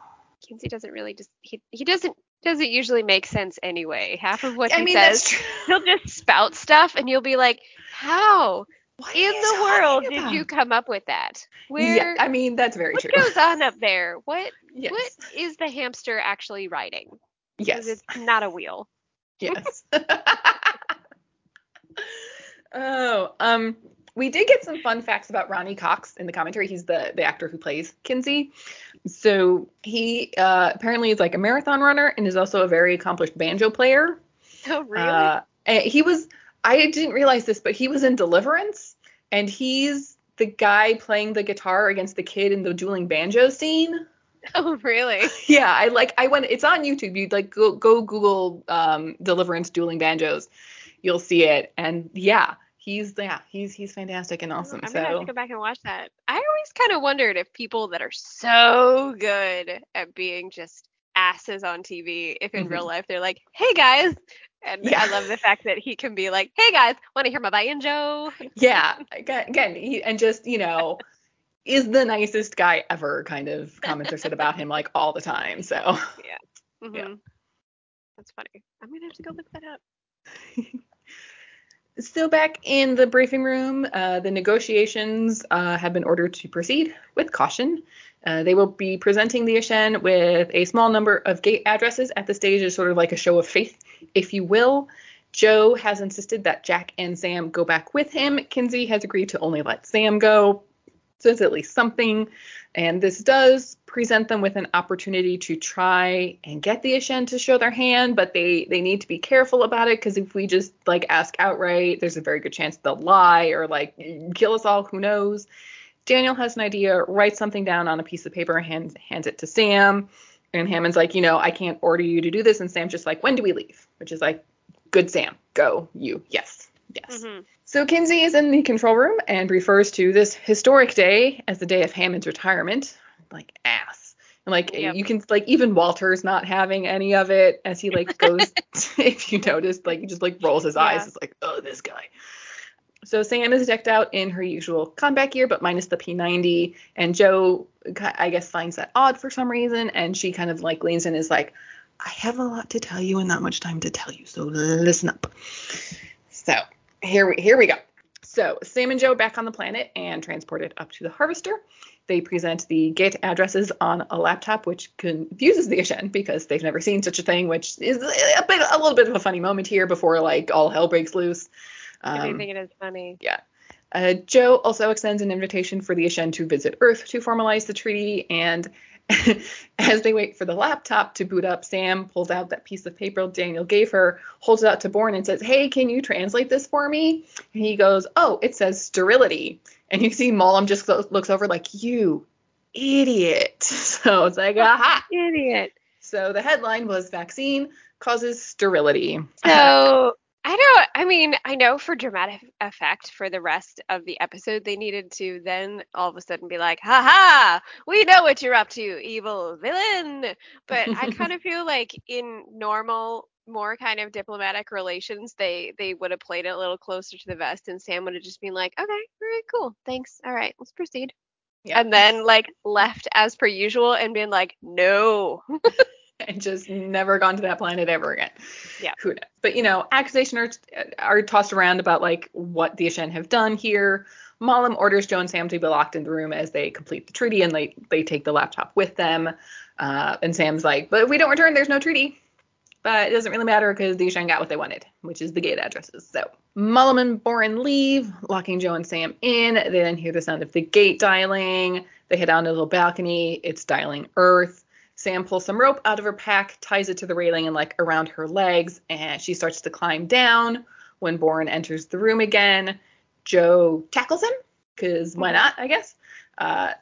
Kinsey doesn't really just, he doesn't usually make sense anyway. Half of what he says, he'll just spout stuff and you'll be like, how? What in the world did you come up with that? Where? Yeah, I mean, that's very true. What goes on up there? What is the hamster actually riding? Yes. Because it's not a wheel. Yes. We did get some fun facts about Ronnie Cox in the commentary. He's the actor who plays Kinsey. So he apparently is like a marathon runner and is also a very accomplished banjo player. Oh, really? I didn't realize this, but he was in Deliverance, and he's the guy playing the guitar against the kid in the dueling banjo scene. Oh, really? Yeah, I went. It's on YouTube. You'd go Google Deliverance Dueling Banjos. You'll see it. And yeah, he's fantastic and awesome. I'm gonna have to go back and watch that. I always kind of wondered if people that are so good at being just asses on TV, if in real life they're like, hey guys. And yeah. I love the fact that he can be like, hey guys, want to hear my buy-in, Joe? Yeah, again, he is the nicest guy ever, kind of comments are said about him like all the time. So yeah. Mm-hmm. Yeah, that's funny. I'm gonna have to go look that up. So back in the briefing room, the negotiations have been ordered to proceed with caution. They will be presenting the Aschen with a small number of gate addresses at the stage as sort of like a show of faith, if you will. Joe has insisted that Jack and Sam go back with him. Kinsey has agreed to only let Sam go, so it's at least something. And this does present them with an opportunity to try and get the Aschen to show their hand, but they need to be careful about it, because if we just ask outright, there's a very good chance they'll lie or kill us all, who knows. Daniel has an idea, writes something down on a piece of paper, hands it to Sam. And Hammond's like, I can't order you to do this. And Sam's just like, when do we leave? Which is like, good Sam, go, you, yes, yes. Mm-hmm. So Kinsey is in the control room and refers to this historic day as the day of Hammond's retirement. Like, ass. And yep. You can, even Walter's not having any of it as he goes, if you noticed, he just rolls his eyes. It's like, oh, this guy. So Sam is decked out in her usual combat gear, but minus the P90. And Joe, I guess, finds that odd for some reason. And she kind of leans in and is like, I have a lot to tell you and not much time to tell you. So listen up. So here we go. So Sam and Joe back on the planet and transported up to the harvester. They present the gate addresses on a laptop, which confuses the Aschen because they've never seen such a thing, which is a little bit of a funny moment here before all hell breaks loose. I think it is funny. Yeah. Joe also extends an invitation for the Aschen to visit Earth to formalize the treaty. And as they wait for the laptop to boot up, Sam pulls out that piece of paper Daniel gave her, holds it out to Born and says, hey, can you translate this for me? And he goes, oh, it says sterility. And you see Mollem just looks over like, you idiot. So it's like, aha. Idiot. So the headline was vaccine causes sterility. So... I know for dramatic effect for the rest of the episode, they needed to then all of a sudden be like, ha ha, we know what you're up to, evil villain. But I kind of feel like in normal, more kind of diplomatic relations, they would have played it a little closer to the vest and Sam would have just been like, okay, all right, cool, thanks. All right, let's proceed. Yeah. And then left as per usual and been like, no. And just never gone to that planet ever again. Yeah. Who knows? But, accusations are tossed around about, what the Aschen have done here. Mollem orders Joe and Sam to be locked in the room as they complete the treaty, and they take the laptop with them. And Sam's like, but if we don't return, there's no treaty. But it doesn't really matter because the Aschen got what they wanted, which is the gate addresses. So Mollem and Borren leave, locking Joe and Sam in. They then hear the sound of the gate dialing. They head out to the little balcony. It's dialing Earth. Sam pulls some rope out of her pack, ties it to the railing and around her legs, and she starts to climb down. When Borren enters the room again, Joe tackles him, because why not, I guess.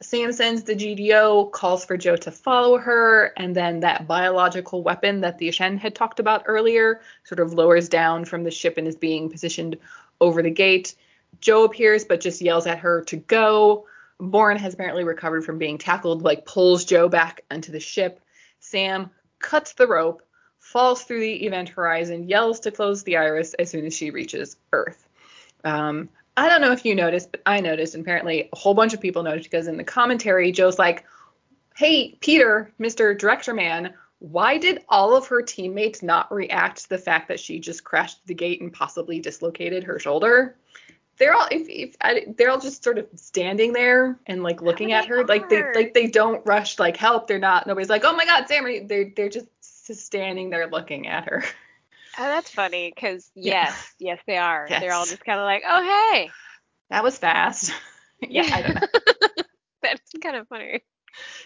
Sam sends the GDO, calls for Joe to follow her, and then that biological weapon that the Aschen had talked about earlier sort of lowers down from the ship and is being positioned over the gate. Joe appears, but just yells at her to go. Borren has apparently recovered from being tackled, pulls Joe back onto the ship. Sam cuts the rope, falls through the event horizon, yells to close the iris as soon as she reaches Earth. I don't know if you noticed, but I noticed, and apparently a whole bunch of people noticed, because in the commentary, Joe's like, hey, Peter, Mr. Director Man, why did all of her teammates not react to the fact that she just crashed the gate and possibly dislocated her shoulder? They're all they're all just sort of standing there and looking at her. They don't rush help. They're not. Nobody's like, oh my God, Sam. They're just standing there looking at her. Oh, that's funny, because yes they are. Yes. They're all just kind of like, oh hey, that was fast. Yeah, I don't know. That's kind of funny.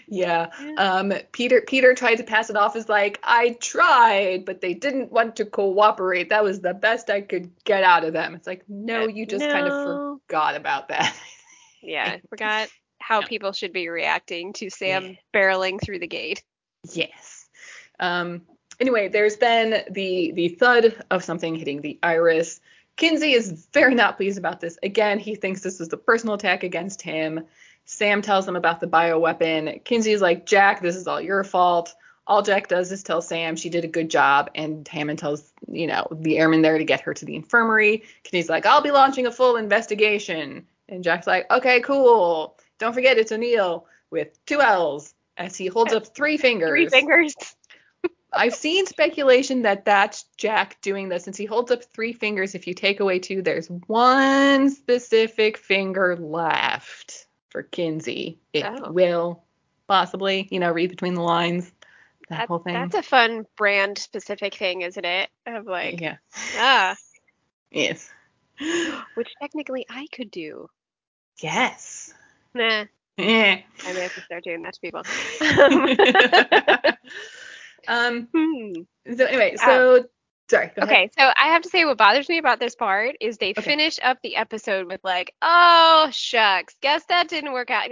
Yeah. Peter tried to pass it off as I tried, but they didn't want to cooperate. That was the best I could get out of them. It's like, no, you just kind of forgot about that. Yeah, I forgot how people should be reacting to Sam barreling through the gate. Yes. Anyway, there's then the thud of something hitting the iris. Kinsey is very not pleased about this. Again, he thinks this is the personal attack against him. Sam tells him about the bioweapon. Kinsey's like, Jack, this is all your fault. All Jack does is tell Sam she did a good job, and Hammond tells, the airman there to get her to the infirmary. Kinsey's like, I'll be launching a full investigation. And Jack's like, okay, cool. Don't forget it's O'Neill with two L's as he holds up three fingers. I've seen speculation that that's Jack doing this. Since he holds up three fingers, if you take away two, there's one specific finger left for Kinsey. It will possibly, read between the lines. That whole thing. That's a fun brand specific thing, isn't it? Of like, yes, which technically I could do. Yes. Nah. Yeah. I may have to start doing that to people. So anyway, sorry. Go ahead. So I have to say, what bothers me about this part is they finish up the episode with like, oh shucks, guess that didn't work out.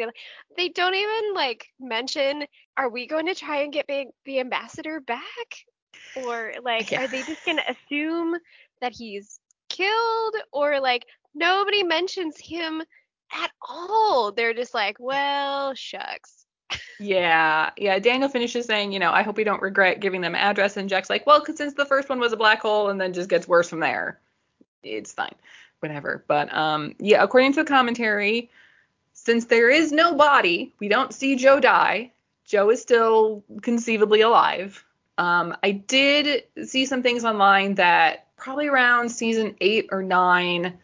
They don't even mention, are we going to try and get the ambassador back, or are they just gonna assume that he's killed, or nobody mentions him at all? They're just like, well shucks. Yeah. Daniel finishes saying, I hope you don't regret giving them address. And Jack's like, well, 'cause since the first one was a black hole and then just gets worse from there, it's fine, whatever. But according to the commentary, since there is no body, we don't see Joe die. Joe is still conceivably alive. I did see some things online that probably around season 8 or 9,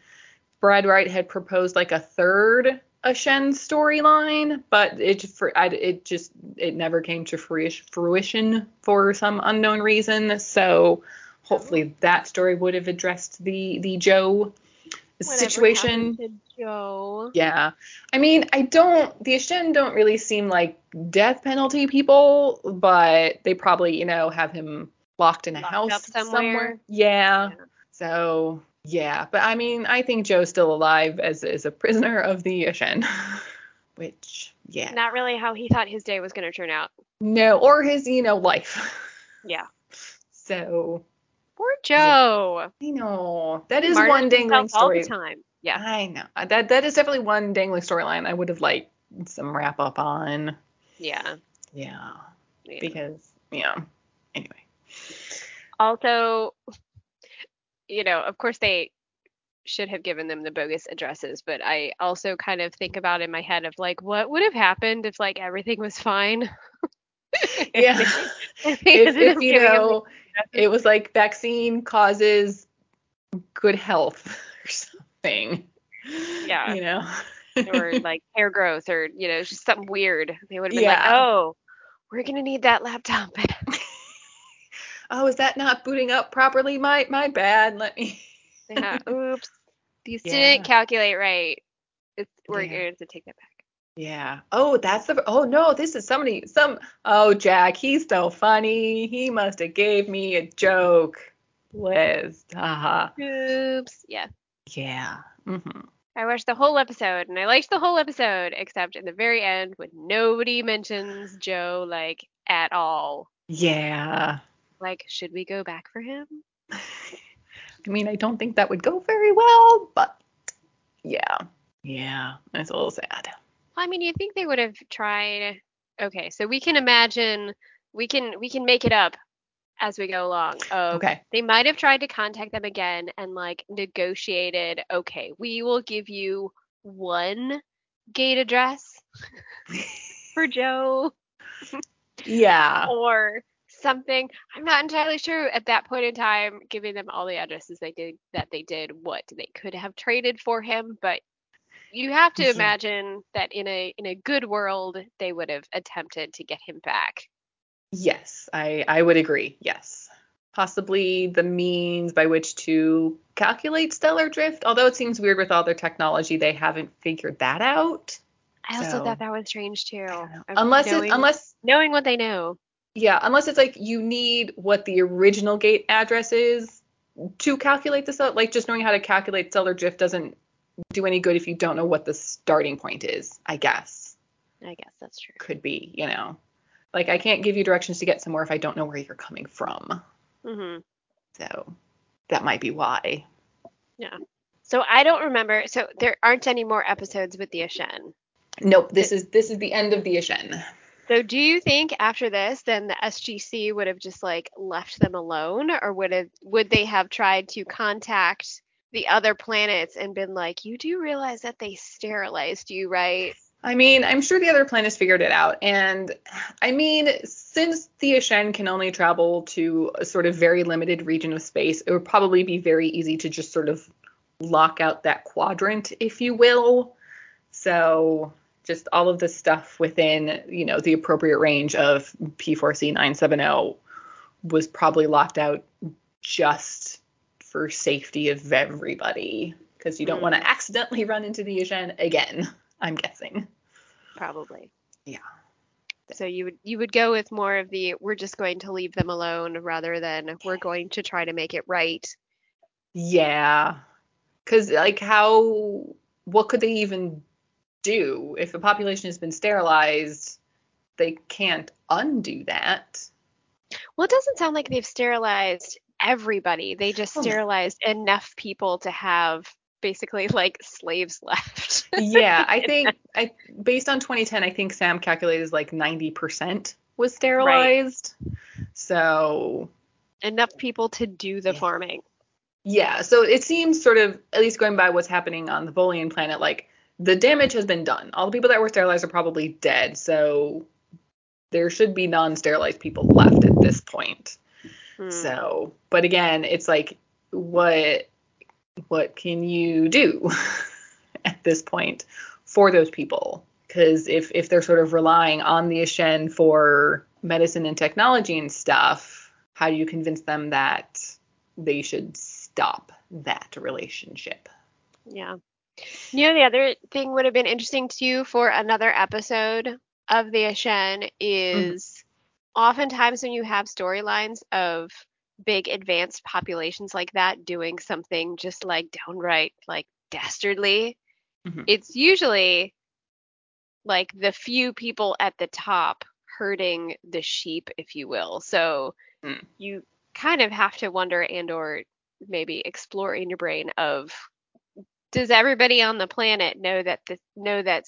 Brad Wright had proposed a third Aschen storyline, but it never came to fruition for some unknown reason. So hopefully that story would have addressed the Joe situation. Joe. Yeah, I mean, the Aschen don't really seem like death penalty people, but they probably have him locked in a house somewhere. Yeah. So. Yeah, but I mean, I think Joe's still alive as a prisoner of the Aschen, which, Not really how he thought his day was going to turn out. No, or his, life. Yeah. So. Poor Joe. I know. That is Martin one dangling story. All the time. Yeah. I know. That is definitely one dangling storyline I would have liked some wrap up on. Yeah. Yeah. Yeah. Because, anyway. Also... of course they should have given them the bogus addresses, but I also kind of think about in my head of what would have happened if everything was fine. Yeah. if it was vaccine causes good health or something. Yeah. Or hair growth or just something weird. They would have been we're gonna need that laptop. Oh, is that not booting up properly? My bad. Let me. Yeah. Oops. These didn't calculate right. We're going to take that back. Yeah. Oh, that's the. Oh no, this is somebody. Oh, Jack, he's so funny. He must have gave me a joke. List. Haha. Uh-huh. Oops. Yeah. Yeah. Mm-hmm. I watched the whole episode and I liked the whole episode, except in the very end when nobody mentions Joe at all. Yeah. Should we go back for him? I mean, I don't think that would go very well, but yeah, that's a little sad. Well, I mean, you think they would have tried. Okay, so we can imagine, we can make it up as we go along. Okay. They might have tried to contact them again and negotiated. Okay, we will give you one gate address for Joe. Yeah. Or something. I'm not entirely sure at that point in time, giving them all the addresses they did what they could have traded for him, but you have to imagine that in a good world they would have attempted to get him back. Yes, I would agree. Yes. Possibly the means by which to calculate stellar drift, although it seems weird with all their technology they haven't figured that out. I also thought that was strange too. Knowing what they know. Yeah, unless it's you need what the original gate address is to calculate this out. Just knowing how to calculate stellar drift doesn't do any good if you don't know what the starting point is, I guess. I guess that's true. Could be, you know. Like, I can't give you directions to get somewhere if I don't know where you're coming from. Mm-hmm. So that might be why. Yeah. So I don't remember. So there aren't any more episodes with the Aschen. Nope. This is the end of the Aschen. So do you think after this, then the SGC would have just, like, left them alone? Or would they have tried to contact the other planets and been like, you do realize that they sterilized you, right? I mean, I'm sure the other planets figured it out. And, I mean, since the Aschen can only travel to a sort of very limited region of space, it would probably be very easy to just sort of lock out that quadrant, if you will. So just all of the stuff within, you know, the appropriate range of P4C970 was probably locked out just for safety of everybody, because you don't want to accidentally run into the Aschen again, I'm guessing. Probably. Yeah. So you would go with more of the, we're just going to leave them alone, rather than we're going to try to make it right. Yeah. Because, like, what could they even do? If a population has been sterilized, they can't undo that. Well, it doesn't sound like they've sterilized everybody. They just sterilized enough people to have basically, like, slaves left. Yeah, I think based on 2010, I think Sam calculated, like, 90% was sterilized. Right. So enough people to do the farming. Yeah, so it seems sort of, at least going by what's happening on the Volian planet, like, the damage has been done. All the people that were sterilized are probably dead, so there should be non-sterilized people left at this point. Hmm. So, but again, it's like, what can you do at this point for those people? Because if they're sort of relying on the Aschen for medicine and technology and stuff, how do you convince them that they should stop that relationship? Yeah. You know, the other thing would have been interesting too for another episode of the Aschen is oftentimes when you have storylines of big advanced populations like that doing something just, like, downright, like, dastardly, it's usually like the few people at the top herding the sheep, if you will. So you kind of have to wonder and or maybe explore in your brain of, does everybody on the planet know that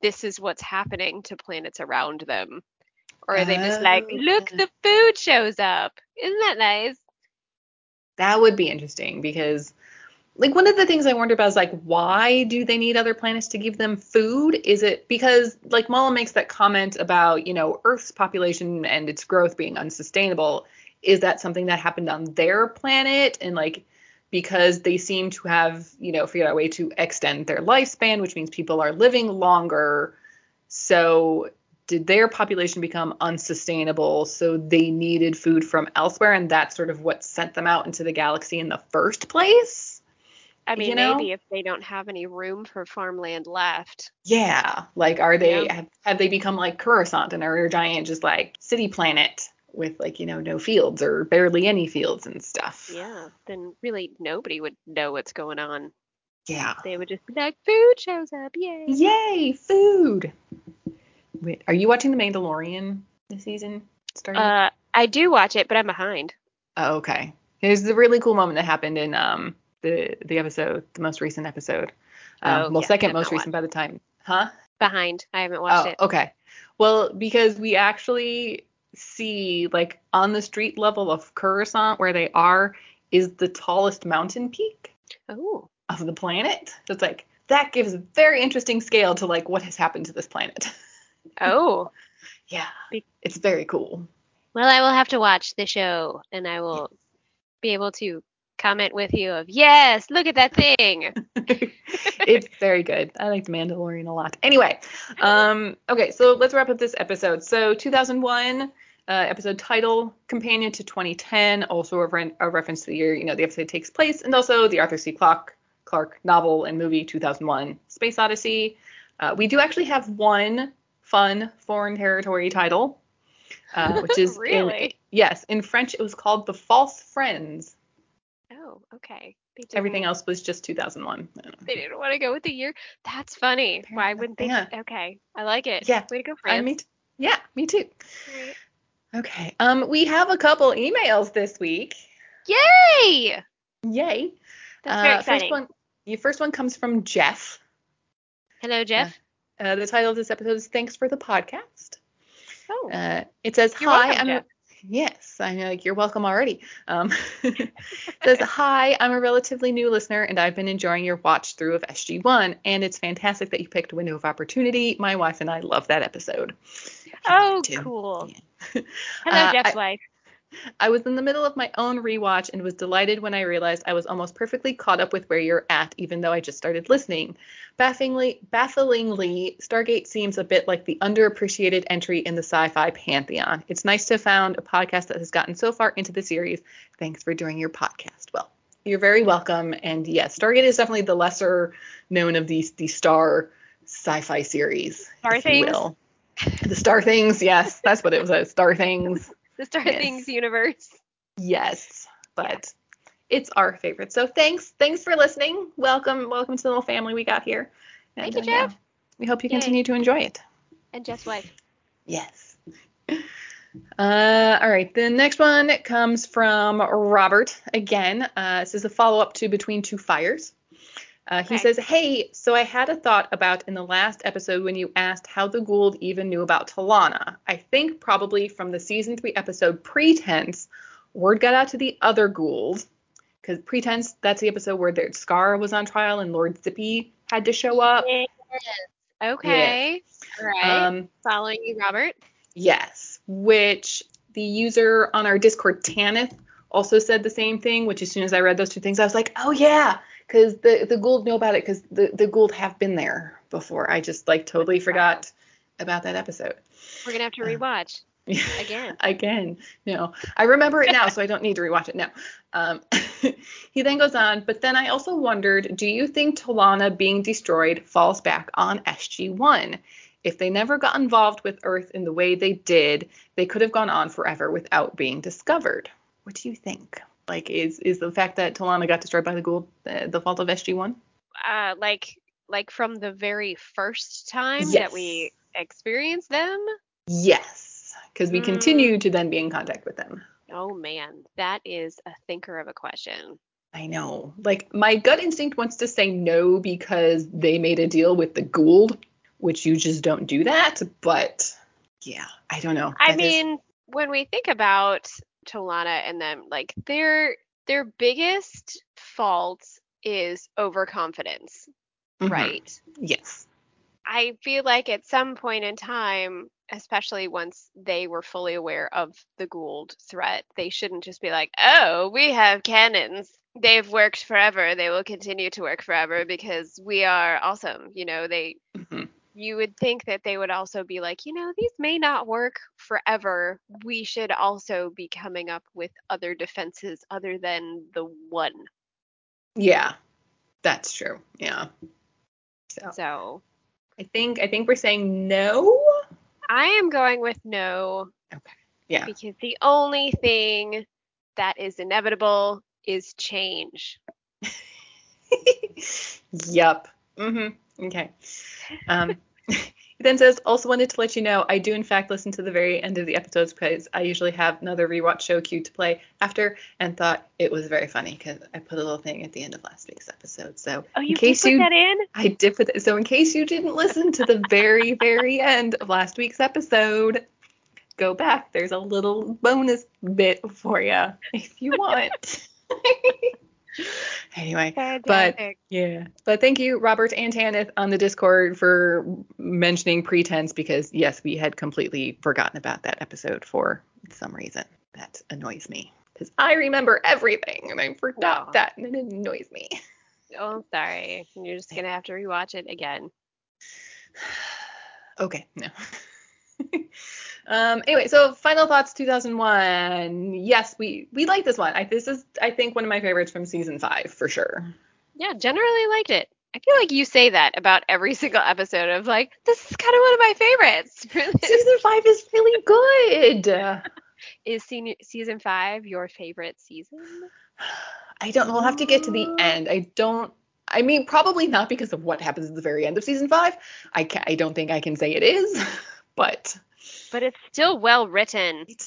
this is what's happening to planets around them? Or are they just like, look, the food shows up. Isn't that nice? That would be interesting, because, like, one of the things I wondered about is, like, why do they need other planets to give them food? Is it because, like, Mollem makes that comment about, you know, Earth's population and its growth being unsustainable. Is that something that happened on their planet? And, like, because they seem to have, you know, figured out a way to extend their lifespan, which means people are living longer. So did their population become unsustainable? So they needed food from elsewhere, and that's sort of what sent them out into the galaxy in the first place? I mean, you know? Maybe if they don't have any room for farmland left. Yeah. Like, are they, have they become like Coruscant and are a giant just, like, city planet? With, like, you know, no fields or barely any fields and stuff. Yeah, then really nobody would know what's going on. Yeah. They would just be like, food shows up, yay! Yay, food! Wait, are you watching The Mandalorian this season? I do watch it, but I'm behind. Oh, okay. There's the really cool moment that happened in the episode, the most recent episode. Second most recent by the time. Huh? Behind. I haven't watched it. Oh, okay. Well, because we actually see, like, on the street level of Coruscant where they are is the tallest mountain peak of the planet. So it's like, that gives a very interesting scale to, like, what has happened to this planet. Oh. Yeah. It's very cool. Well, I will have to watch the show, and I will be able to comment with you of, yes, look at that thing. It's very good. I like The Mandalorian a lot. Anyway, okay, so let's wrap up this episode. So 2001, episode title, companion to 2010, also a reference to the year, you know, the episode takes place, and also the Arthur C. Clarke novel and movie 2001, Space Odyssey. We do actually have one fun foreign territory title, which is really? In French, it was called The False Friends. Oh, okay. Everything else was just 2001. They didn't want to go with the year. That's funny. Apparently. Why wouldn't they? Yeah. Okay. I like it. Yeah. Way to go, France. Yeah, me too. Right. Okay. We have a couple emails this week. Yay! That's very exciting. First one comes from Jeff. Hello, Jeff. The title of this episode is "Thanks for the Podcast." Oh. It says, "Hi, Jeff. Yes, I know, like, you're welcome already." It says, "Hi, I'm a relatively new listener, and I've been enjoying your watch through of SG-1, and it's fantastic that you picked Window of Opportunity. My wife and I love that episode." Oh, cool. Yeah. Hello, Jeff's wife. I was in the middle of my own rewatch and was delighted when I realized I was almost perfectly caught up with where you're at, even though I just started listening. Bafflingly, Stargate seems a bit like the underappreciated entry in the sci-fi pantheon. It's nice to have found a podcast that has gotten so far into the series. Thanks for doing your podcast. Well, you're very welcome. And yes, Stargate is definitely the lesser known of the star sci-fi series. Star Things? The Star Things, yes. That's what it was, Star Things. The Star Things universe. Yes, but it's our favorite. So thanks for listening. Welcome to the little family we got here. And thank you, Jeff. We hope you continue to enjoy it. And Jeff's wife. Yes. All right. The next one comes from Robert again. This is a follow-up to Between Two Fires. He says, "Hey, so I had a thought about in the last episode when you asked how the Goa'uld even knew about Talana. I think probably from the season 3 episode Pretense, word got out to the other Goa'uld, because Pretense, that's the episode where their Scar was on trial and Lord Zippy had to show up." Yes. Okay. Yes. All right. Following you, Robert. Yes. Which the user on our Discord, Tanith, also said the same thing, which as soon as I read those two things, I was like, oh, yeah. Because the Goa'uld know about it because the Goa'uld have been there before. I just, totally forgot about that episode. We're going to have to rewatch. Again. No. I remember it now, so I don't need to rewatch it now. He then goes on, "But then I also wondered, do you think Talana being destroyed falls back on SG-1? If they never got involved with Earth in the way they did, they could have gone on forever without being discovered. What do you think? Is the fact that Talana got destroyed by the Goa'uld the fault of SG-1? From the very first time that we experienced them? Yes, because we continue to then be in contact with them. Oh, man, that is a thinker of a question. I know. My gut instinct wants to say no because they made a deal with the Goa'uld, which you just don't do that. But, yeah, I don't know. When we think about Talana and them, their biggest fault is overconfidence, right? Yes. I feel like at some point in time, especially once they were fully aware of the Goa'uld threat, they shouldn't just be like, oh, we have cannons. They've worked forever. They will continue to work forever because we are awesome. You would think that they would also be like, these may not work forever. We should also be coming up with other defenses other than the one. Yeah, that's true. Yeah. So I think we're saying no. I am going with no. Okay. Yeah. Because the only thing that is inevitable is change. Yep. Mm-hmm. Okay. He then says, "Also wanted to let you know I do in fact listen to the very end of the episodes because I usually have another rewatch show queued to play after, and thought it was very funny because I put a little thing at the end of last week's episode." So that in? I did put that. So in case you didn't listen to the very, very end of last week's episode, go back. There's a little bonus bit for you if you want. Anyway, fantastic. But thank you, Robert and Tanith on the Discord, for mentioning Pretense because, yes, we had completely forgotten about that episode for some reason. That annoys me because I remember everything and I forgot that, and it annoys me. Oh, I'm sorry. You're just going to have to rewatch it again. Okay, no. Anyway, so final thoughts 2001. Yes, we like this one. This is, I think, one of my favorites from season 5 for sure. Yeah, generally liked it. I feel like you say that about every single episode of this is kind of one of my favorites. Season 5 is really good. Is season 5 your favorite season? I don't know. We'll have to get to the end. I mean, probably not because of what happens at the very end of season 5. I don't think I can say it is, but it's still well written. It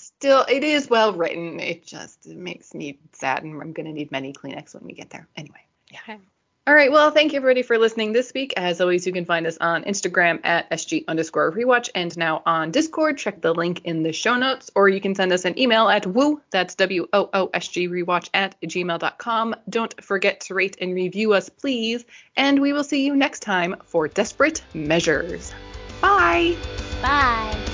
is well written. It just makes me sad, and I'm going to need many Kleenex when we get there. Anyway, yeah. Okay. All right. Well, thank you, everybody, for listening this week. As always, you can find us on Instagram at SG_rewatch and now on Discord. Check the link in the show notes, or you can send us an email at woo, that's WOOSGrewatch@gmail.com. Don't forget to rate and review us, please. And we will see you next time for Desperate Measures. Bye. Bye.